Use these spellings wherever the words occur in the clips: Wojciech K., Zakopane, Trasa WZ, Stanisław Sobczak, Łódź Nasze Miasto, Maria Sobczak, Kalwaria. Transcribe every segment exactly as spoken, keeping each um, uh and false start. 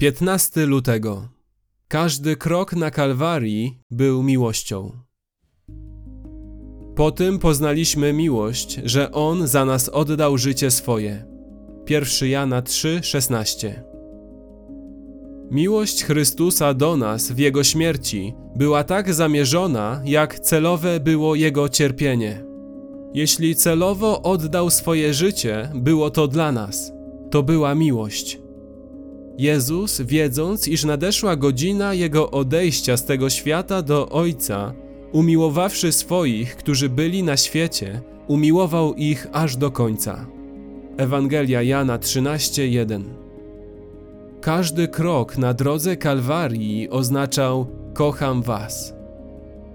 piętnastego lutego. Każdy krok na Kalwarii był miłością. Po tym poznaliśmy miłość, że On za nas oddał życie swoje. pierwszy Jana trzy szesnaście. Miłość Chrystusa do nas w Jego śmierci była tak zamierzona, jak celowe było Jego cierpienie. Jeśli celowo oddał swoje życie, było to dla nas. To była miłość. Jezus, wiedząc, iż nadeszła godzina Jego odejścia z tego świata do Ojca, umiłowawszy swoich, którzy byli na świecie, umiłował ich aż do końca. Ewangelia Jana trzynaście jeden. Każdy krok na drodze Kalwarii oznaczał: kocham was.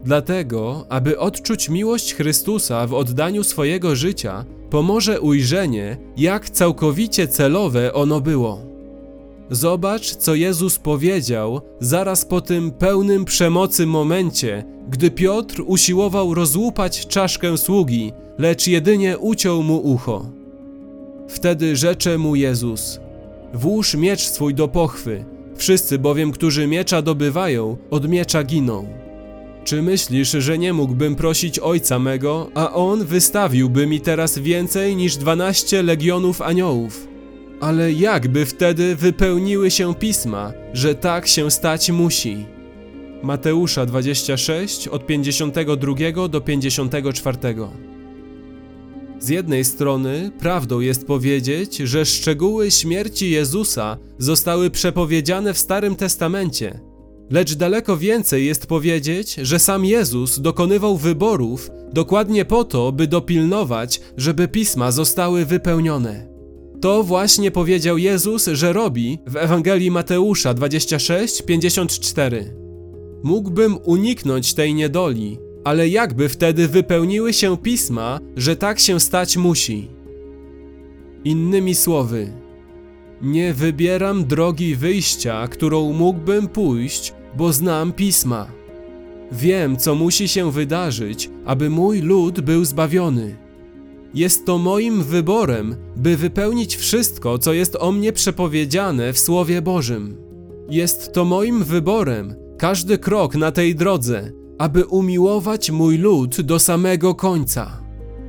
Dlatego, aby odczuć miłość Chrystusa w oddaniu swojego życia, pomoże ujrzenie, jak całkowicie celowe ono było. Zobacz, co Jezus powiedział zaraz po tym pełnym przemocy momencie, gdy Piotr usiłował rozłupać czaszkę sługi, lecz jedynie uciął mu ucho. Wtedy rzecze mu Jezus: włóż miecz swój do pochwy, wszyscy bowiem, którzy miecza dobywają, od miecza giną. Czy myślisz, że nie mógłbym prosić Ojca mego, a On wystawiłby mi teraz więcej niż dwanaście legionów aniołów? Ale jakby wtedy wypełniły się pisma, że tak się stać musi. Mateusza dwadzieścia sześć, od pięćdziesiątego drugiego do pięćdziesiątego czwartego. Z jednej strony prawdą jest powiedzieć, że szczegóły śmierci Jezusa zostały przepowiedziane w Starym Testamencie, lecz daleko więcej jest powiedzieć, że sam Jezus dokonywał wyborów dokładnie po to, by dopilnować, żeby pisma zostały wypełnione. To właśnie powiedział Jezus, że robi w Ewangelii Mateusza dwadzieścia sześć, pięćdziesiąt cztery. Mógłbym uniknąć tej niedoli, ale jakby wtedy wypełniły się pisma, że tak się stać musi. Innymi słowy, nie wybieram drogi wyjścia, którą mógłbym pójść, bo znam pisma. Wiem, co musi się wydarzyć, aby mój lud był zbawiony. Jest to moim wyborem, by wypełnić wszystko, co jest o mnie przepowiedziane w Słowie Bożym. Jest to moim wyborem, każdy krok na tej drodze, aby umiłować mój lud do samego końca.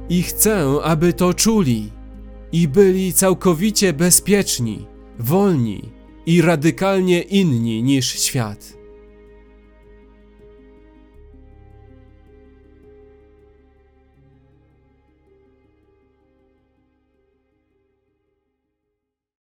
I chcę, aby to czuli i byli całkowicie bezpieczni, wolni i radykalnie inni niż świat.